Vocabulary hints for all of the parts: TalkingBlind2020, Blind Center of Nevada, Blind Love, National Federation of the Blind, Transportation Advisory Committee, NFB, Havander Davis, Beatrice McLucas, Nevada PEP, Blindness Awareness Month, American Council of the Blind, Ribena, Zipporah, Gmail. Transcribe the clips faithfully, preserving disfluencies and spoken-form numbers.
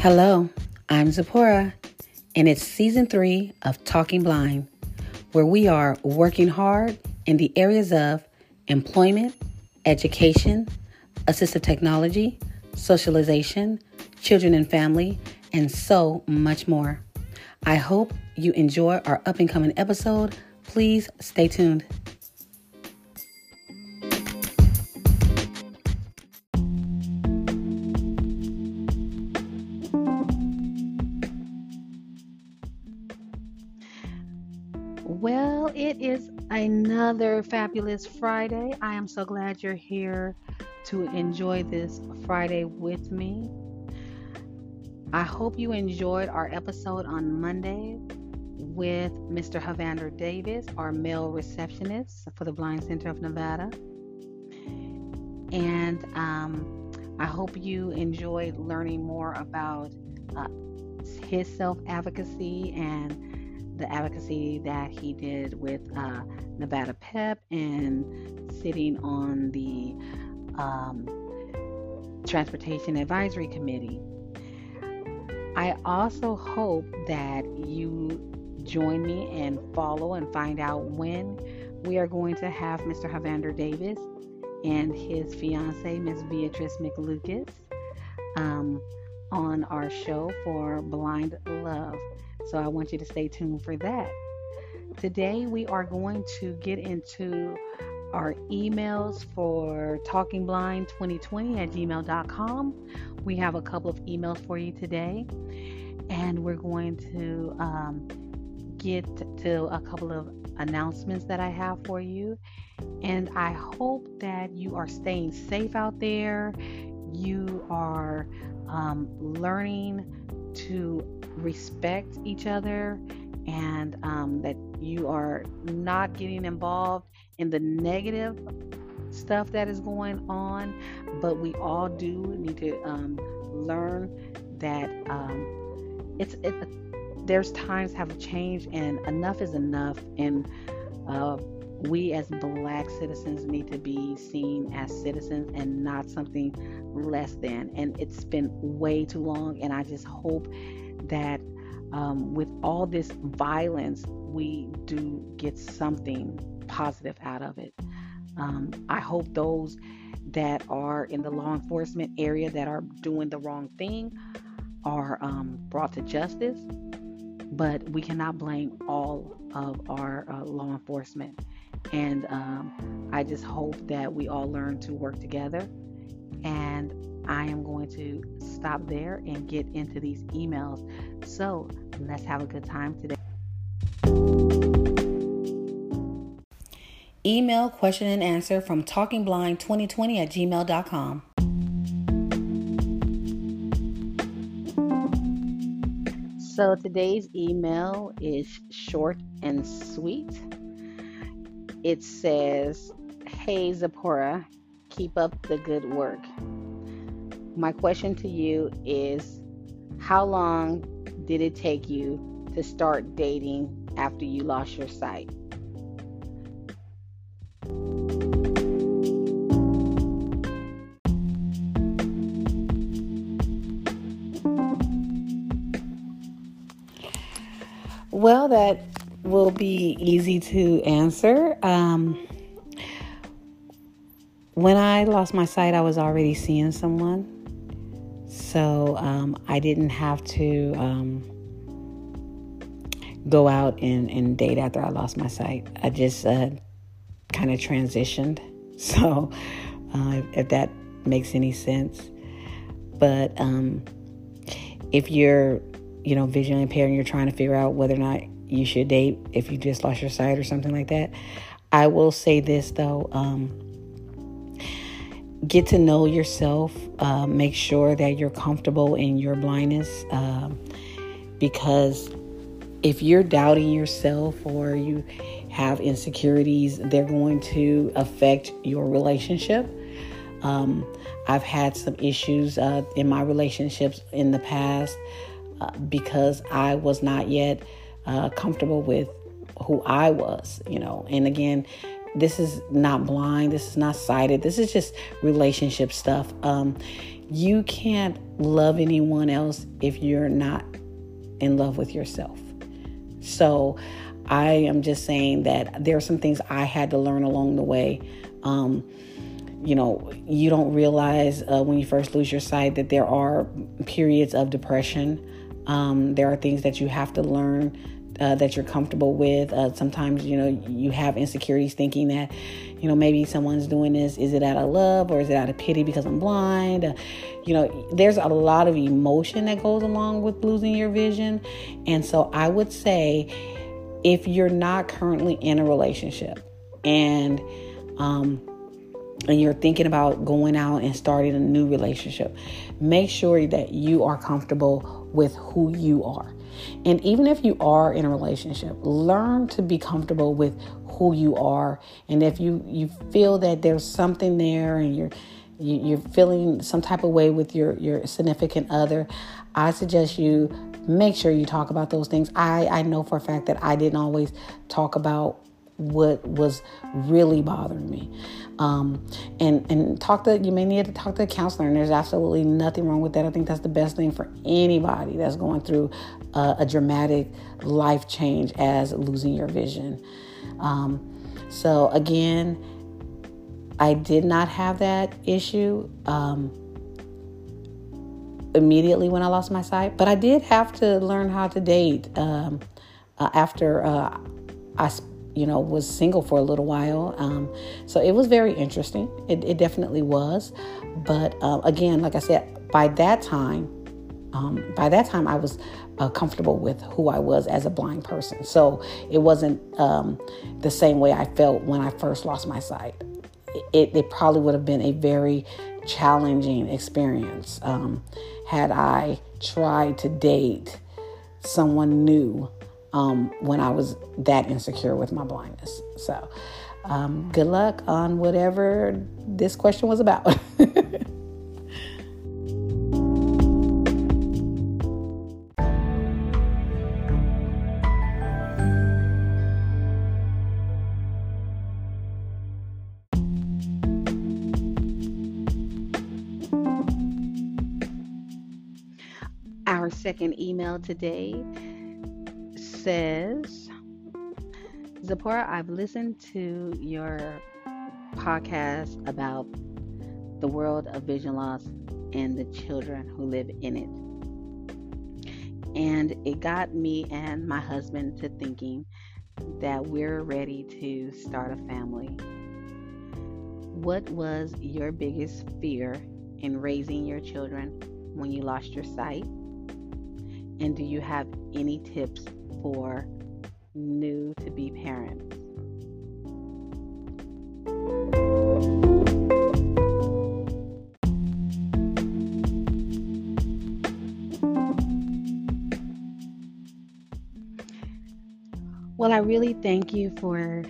Hello, I'm Zipporah, and it's season three of Talking Blind, where we are working hard in the areas of employment, education, assistive technology, socialization, children and family, and so much more. I hope you enjoy our up and coming episode. Please stay tuned. Well, it is another fabulous Friday. I am so glad you're here to enjoy this Friday with me. I hope you enjoyed our episode on Monday with Mister Havander Davis, our male receptionist for the Blind Center of Nevada. And um, I hope you enjoyed learning more about uh, his self-advocacy and the advocacy that he did with uh, Nevada P E P and sitting on the um, Transportation Advisory Committee. I also hope that you join me and follow and find out when we are going to have Mister Havander Davis and his fiancee, Miz Beatrice McLucas, um, on our show for Blind Love. So I want you to stay tuned for that. Today we are going to get into our emails for talking blind twenty twenty at gmail dot com. We have a couple of emails for you today, and we're going to um, get to a couple of announcements that I have for you. And I hope that you are staying safe out there. You are um, learning to respect each other, and um, that you are not getting involved in the negative stuff that is going on. But we all do need to um, learn that um, it's it, there's times have changed, and enough is enough, and uh, we as Black citizens need to be seen as citizens and not something less than. And it's been way too long, and I just hope that um, with all this violence, we do get something positive out of it. Um, I hope those that are in the law enforcement area that are doing the wrong thing are um, brought to justice, but we cannot blame all of our uh, law enforcement. And um, I just hope that we all learn to work together. And I am going to stop there and get into these emails. So let's have a good time today. Email question and answer from talking blind twenty twenty at gmail dot com. So today's email is short and sweet. It says, "Hey Zipporah, keep up the good work. My question to you is, how long did it take you to start dating after you lost your sight?" Well, that will be easy to answer. Um, when I lost my sight, I was already seeing someone. So um, I didn't have to um, go out and, and date after I lost my sight. I just uh, kind of transitioned. So uh, if that makes any sense. But um, if you're, you know, visually impaired and you're trying to figure out whether or not you should date if you just lost your sight or something like that, I will say this though. Um, Get to know yourself. Uh, make sure that you're comfortable in your blindness, um, because if you're doubting yourself or you have insecurities, they're going to affect your relationship. Um, I've had some issues uh, in my relationships in the past uh, because I was not yet uh, comfortable with who I was, you know. And again, this is not blind. This is not sighted. This is just relationship stuff. Um, You can't love anyone else if you're not in love with yourself. So I am just saying that there are some things I had to learn along the way. Um, you know, you don't realize uh, when you first lose your sight that there are periods of depression. Um, there are things that you have to learn uh, that you're comfortable with. Uh, sometimes, you know, you have insecurities thinking that, you know, maybe someone's doing this. Is it out of love or is it out of pity because I'm blind? Uh, you know, there's a lot of emotion that goes along with losing your vision. And so I would say if you're not currently in a relationship and, um, and you're thinking about going out and starting a new relationship, make sure that you are comfortable with who you are. And even if you are in a relationship, learn to be comfortable with who you are. And if you, you feel that there's something there and you're, you, you're feeling some type of way with your, your significant other, I suggest you make sure you talk about those things. I, I know for a fact that I didn't always talk about what was really bothering me. Um, and, and talk to, you may need to talk to a counselor, and there's absolutely nothing wrong with that. I think that's the best thing for anybody that's going through a, a dramatic life change as losing your vision. Um, so again, I did not have that issue, um, immediately when I lost my sight, but I did have to learn how to date, um, uh, after, uh, I sp- you know, was single for a little while. Um, so it was very interesting. It, it definitely was. But uh, again, like I said, by that time, um, by that time I was uh, comfortable with who I was as a blind person. So it wasn't um, the same way I felt when I first lost my sight. It, it probably would have been a very challenging experience um, had I tried to date someone new Um, when I was that insecure with my blindness. So um, good luck on whatever this question was about. Our second email today says, Zipporah, I've listened to your podcast about the world of vision loss and the children who live in it. And it got me and my husband to thinking that we're ready to start a family. What was your biggest fear in raising your children when you lost your sight? And do you have any tips for new to be parents? Well, I really thank you for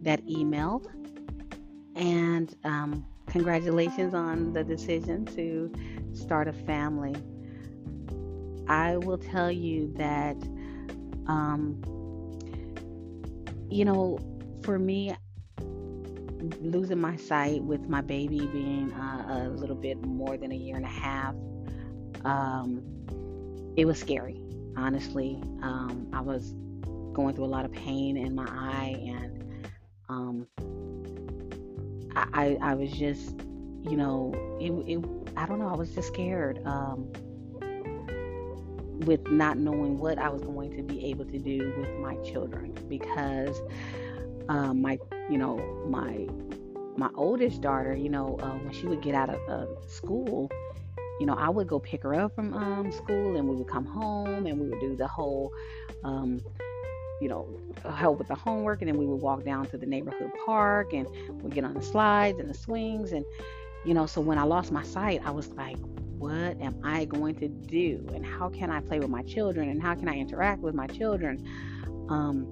that email, and um, congratulations on the decision to start a family. I will tell you that Um, you know, for me, losing my sight with my baby being uh, a little bit more than a year and a half, um, it was scary, honestly. Um, I was going through a lot of pain in my eye, and um, I, I, I was just, you know, it, it, I don't know, I was just scared. Um, with not knowing what I was going to be able to do with my children, because uh, my, you know, my my oldest daughter, you know, uh, when she would get out of uh, school, you know, I would go pick her up from um, school, and we would come home, and we would do the whole, um, you know, help with the homework, and then we would walk down to the neighborhood park, and we'd get on the slides and the swings, and, you know, so when I lost my sight, I was like, what am I going to do? And how can I play with my children? And how can I interact with my children? Um,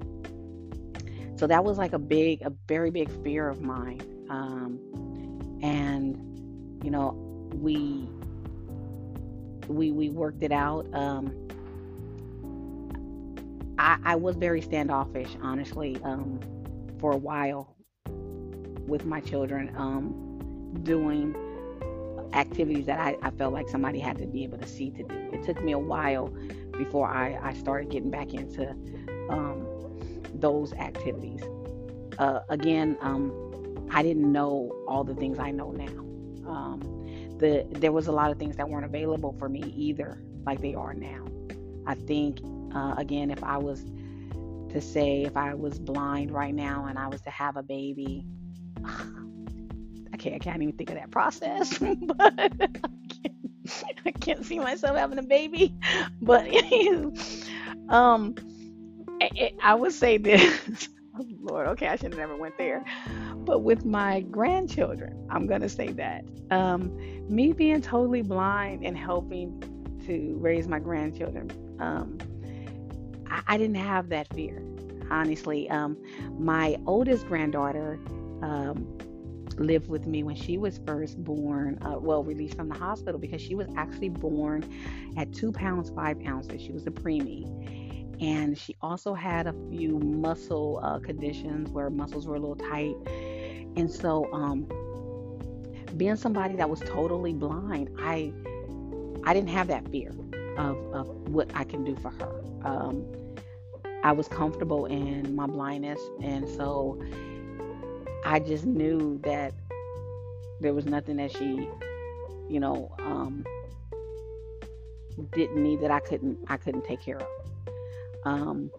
so that was like a big, a very big fear of mine. Um, and, you know, we, we, we worked it out. Um, I, I was very standoffish, honestly, um, for a while with my children, um, doing activities that I, I felt like somebody had to be able to see to do. It took me a while before I, I started getting back into um, those activities. Uh, again, um, I didn't know all the things I know now. Um, the there was a lot of things that weren't available for me either, like they are now. I think, uh, again, if I was to say, if I was blind right now and I was to have a baby, I can't, I can't even think of that process, but I can't, I can't see myself having a baby. But um, it, it, I would say this. Oh, Lord, okay, I should have never went there. But with my grandchildren, I'm going to say that. Um, me being totally blind and helping to raise my grandchildren, um, I, I didn't have that fear, honestly. Um, my oldest granddaughter um, lived with me when she was first born, uh, well, released from the hospital, because she was actually born at two pounds, five ounces. She was a preemie. And she also had a few muscle uh, conditions where muscles were a little tight. And so um, being somebody that was totally blind, I I didn't have that fear of, of what I can do for her. Um, I was comfortable in my blindness. And so I just knew that there was nothing that she, you know, um, didn't need that I couldn't I couldn't take care of. Um,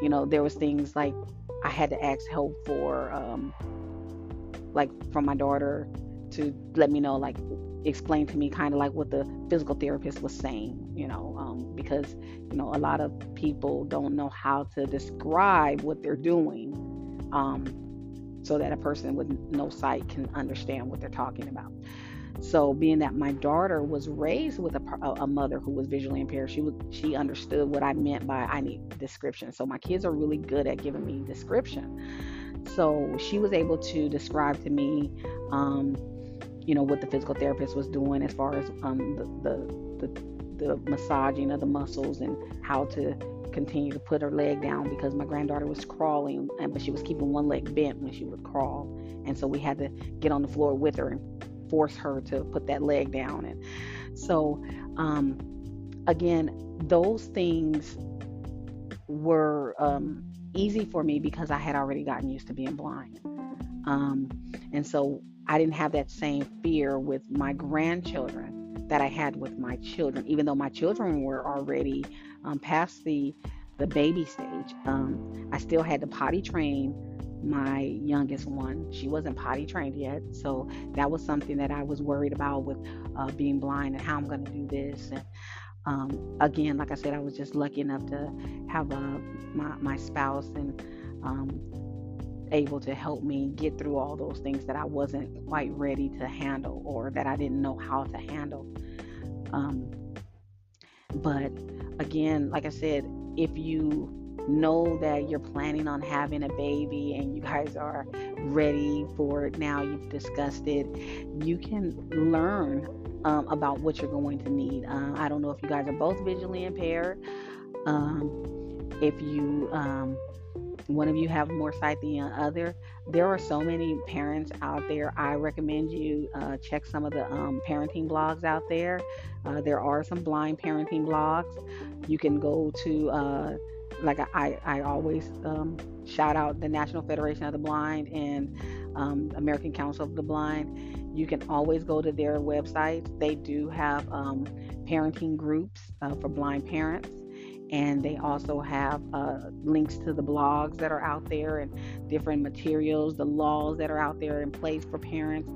you know, there was things like I had to ask help for, um, like from my daughter to let me know, like explain to me kind of like what the physical therapist was saying, you know, um, because, you know, a lot of people don't know how to describe what they're doing, um, so that a person with no sight can understand what they're talking about. So being that my daughter was raised with a, a mother who was visually impaired, she was, she understood what I meant by I need description. So my kids are really good at giving me description. So she was able to describe to me, um, you know, what the physical therapist was doing as far as um, the, the, the, the massaging of the muscles and how to continue to put her leg down, because my granddaughter was crawling, but she was keeping one leg bent when she would crawl. And so we had to get on the floor with her and force her to put that leg down. And so um again, those things were um easy for me because I had already gotten used to being blind, um and so I didn't have that same fear with my grandchildren that I had with my children, even though my children were already um, past the the baby stage. um I still had to potty train my youngest one. She wasn't potty trained yet, so that was something that I was worried about with uh, being blind and how I'm going to do this. And um, again, like I said, I was just lucky enough to have a, my, my spouse and um, able to help me get through all those things that I wasn't quite ready to handle or that I didn't know how to handle. Um, but again, like I said, if you know that you're planning on having a baby and you guys are ready for it now, you've discussed it, you can learn um, about what you're going to need. Uh, I don't know if you guys are both visually impaired. Um, if you, um, one of you have more sight than the other, there are so many parents out there. I recommend you uh, check some of the um, parenting blogs out there. Uh, there are some blind parenting blogs. You can go to, uh, like I, I always um, shout out the National Federation of the Blind and um, American Council of the Blind. You can always go to their websites. They do have um, parenting groups uh, for blind parents, and they also have uh, links to the blogs that are out there and different materials, the laws that are out there in place for parents.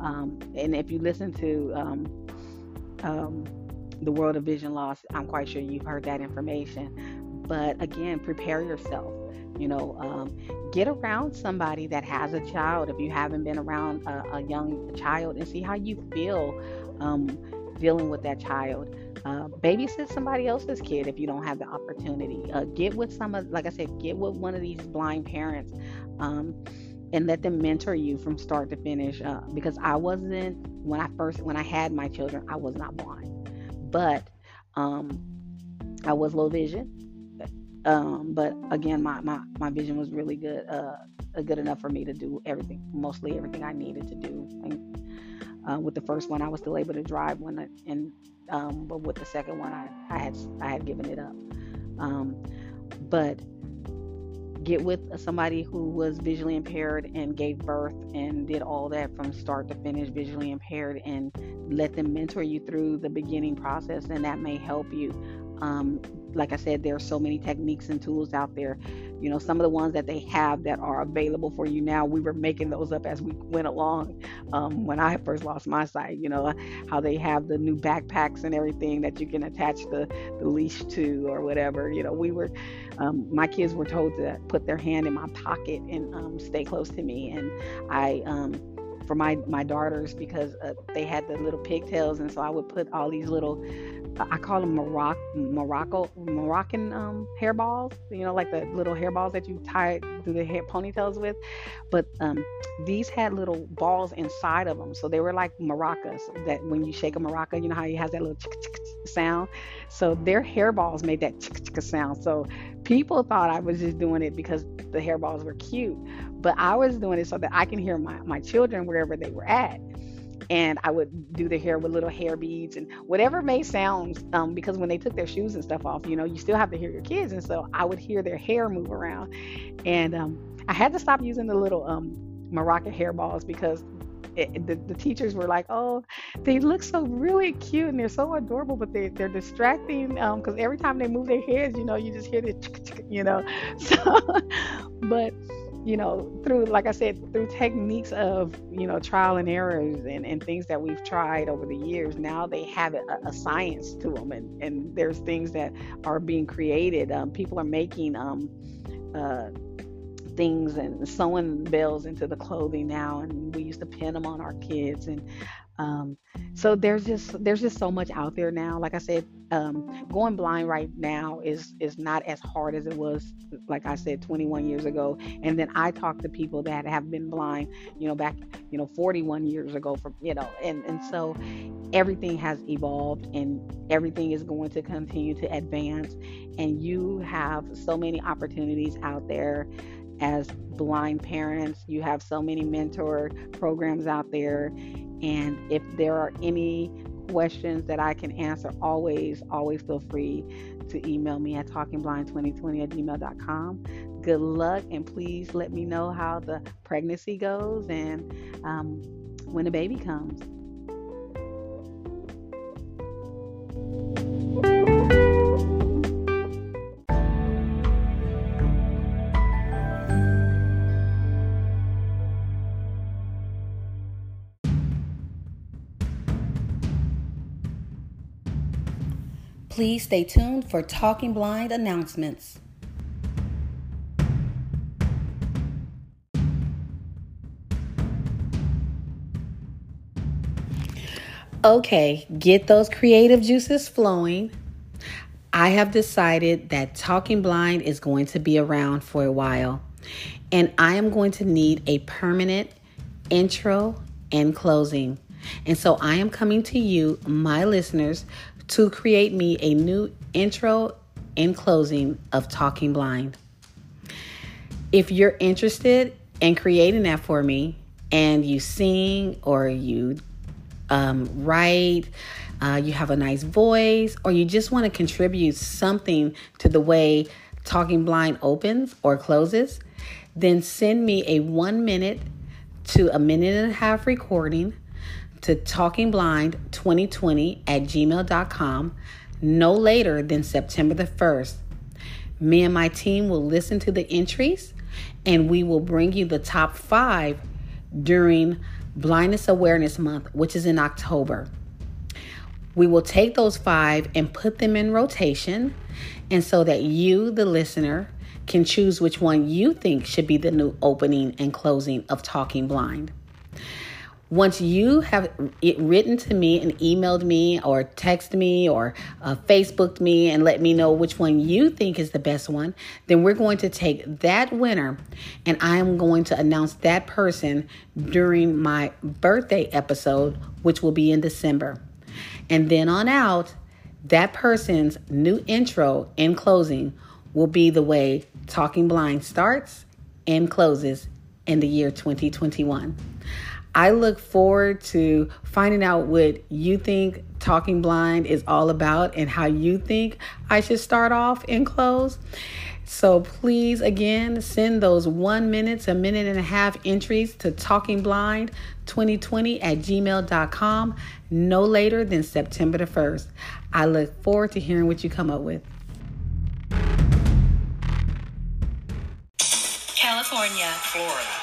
Um, and if you listen to um, um, the World of Vision Loss, I'm quite sure you've heard that information. But again, prepare yourself, you know, um, get around somebody that has a child. If you haven't been around a, a young child, and see how you feel um, dealing with that child. Uh, babysit somebody else's kid if you don't have the opportunity. Uh, get with some of, like I said, get with one of these blind parents um, and let them mentor you from start to finish. Uh, because I wasn't, when I first, when I had my children, I was not blind, but um, I was low vision. Um, but again, my, my, my vision was really good, uh, good enough for me to do everything, mostly everything I needed to do. And, Uh, with the first one, I was still able to drive when, I, and um, but with the second one, I, I had I had given it up. Um, but get with somebody who was visually impaired and gave birth and did all that from start to finish, visually impaired, and let them mentor you through the beginning process, and that may help you. Um, like I said, there are so many techniques and tools out there. You know, some of the ones that they have that are available for you now, we were making those up as we went along. Um, when I first lost my sight, you know, how they have the new backpacks and everything that you can attach the, the leash to or whatever. You know, we were, um, my kids were told to put their hand in my pocket and um, stay close to me. And I, um, for my, my daughters, because uh, they had the little pigtails, and so I would put all these little, I call them Morocco, Morocco, Moroccan um, hairballs, you know, like the little hairballs that you tie through the hair ponytails with. But um, these had little balls inside of them. So they were like maracas, that when you shake a maraca, you know how it has that little sound. So their hairballs made that sound. So people thought I was just doing it because the hairballs were cute. But I was doing it so that I can hear my, my children wherever they were at. And I would do the hair with little hair beads and whatever made sounds, um, because when they took their shoes and stuff off, you know, you still have to hear your kids. And so I would hear their hair move around. And um, I had to stop using the little um, Moroccan hairballs because it, the, the teachers were like, oh, they look so really cute and they're so adorable, but they, they're distracting because um, every time they move their heads, you know, you just hear the, you know, so, but you know, through, like I said, through techniques of, you know, trial and errors and, and things that we've tried over the years, now they have a, a science to them. And, and there's things that are being created. Um, people are making um, uh, things and sewing bells into the clothing now. And we used to pin them on our kids. And um, so there's just, there's just so much out there now. Like I said, um, going blind right now is, is not as hard as it was, like I said, twenty-one years ago. And then I talk to people that have been blind, you know, back, you know, forty-one years ago from, you know, and, and so everything has evolved and everything is going to continue to advance. And you have so many opportunities out there as blind parents. You have so many mentor programs out there. And if there are any questions that I can answer, always, always feel free to email me at talking blind twenty twenty at gmail dot com. Good luck, and please let me know how the pregnancy goes and um, when the baby comes. Please stay tuned for Talking Blind announcements. Okay, get those creative juices flowing. I have decided that Talking Blind is going to be around for a while, and I am going to need a permanent intro and closing. And so I am coming to you, my listeners, to create me a new intro and closing of Talking Blind. If you're interested in creating that for me, and you sing or you um, write, uh, you have a nice voice, or you just want to contribute something to the way Talking Blind opens or closes, then send me a one minute to a minute and a half recording to talking blind twenty twenty at gmail dot com no later than September the first. Me and my team will listen to the entries, and we will bring you the top five during Blindness Awareness Month, which is in October. We will take those five and put them in rotation, and so that you, the listener, can choose which one you think should be the new opening and closing of Talking Blind. Once you have it written to me and emailed me or texted me or uh, Facebooked me and let me know which one you think is the best one, then we're going to take that winner, and I am going to announce that person during my birthday episode, which will be in December. And then on out, that person's new intro and closing will be the way Talking Blind starts and closes in the year twenty twenty-one. I look forward to finding out what you think Talking Blind is all about and how you think I should start off and close. So please, again, send those one minute to minute and a half entries to talking blind twenty twenty at gmail dot com no later than September the first. I look forward to hearing what you come up with. California, Florida,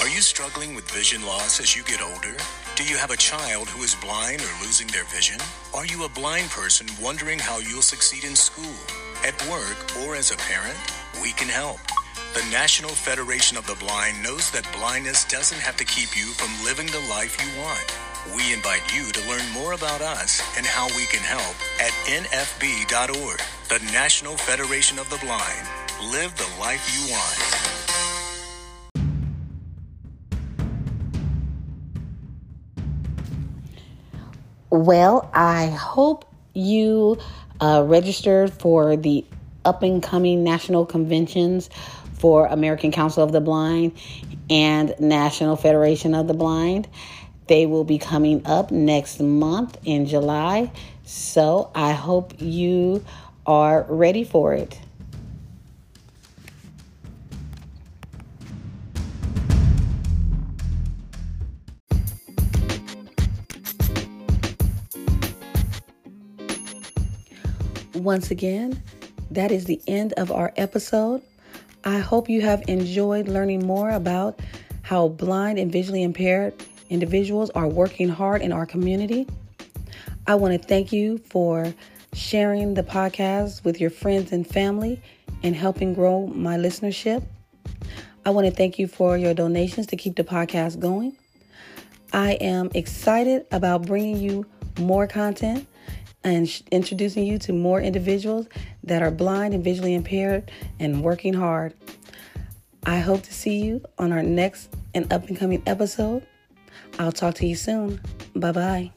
Are you struggling with vision loss as you get older? Do you have a child who is blind or losing their vision? Are you a blind person wondering how you'll succeed in school, at work, or as a parent? We can help. The National Federation of the Blind knows that blindness doesn't have to keep you from living the life you want. We invite you to learn more about us and how we can help at N F B dot org. The National Federation of the Blind. Live the life you want. Well, I hope you uh, registered for the up-and-coming national conventions for American Council of the Blind and National Federation of the Blind. They will be coming up next month in July, so I hope you are ready for it. Once again, that is the end of our episode. I hope you have enjoyed learning more about how blind and visually impaired individuals are working hard in our community. I want to thank you for sharing the podcast with your friends and family and helping grow my listenership. I want to thank you for your donations to keep the podcast going. I am excited about bringing you more content and introducing you to more individuals that are blind and visually impaired and working hard. I hope to see you on our next and up and coming episode. I'll talk to you soon. Bye-bye.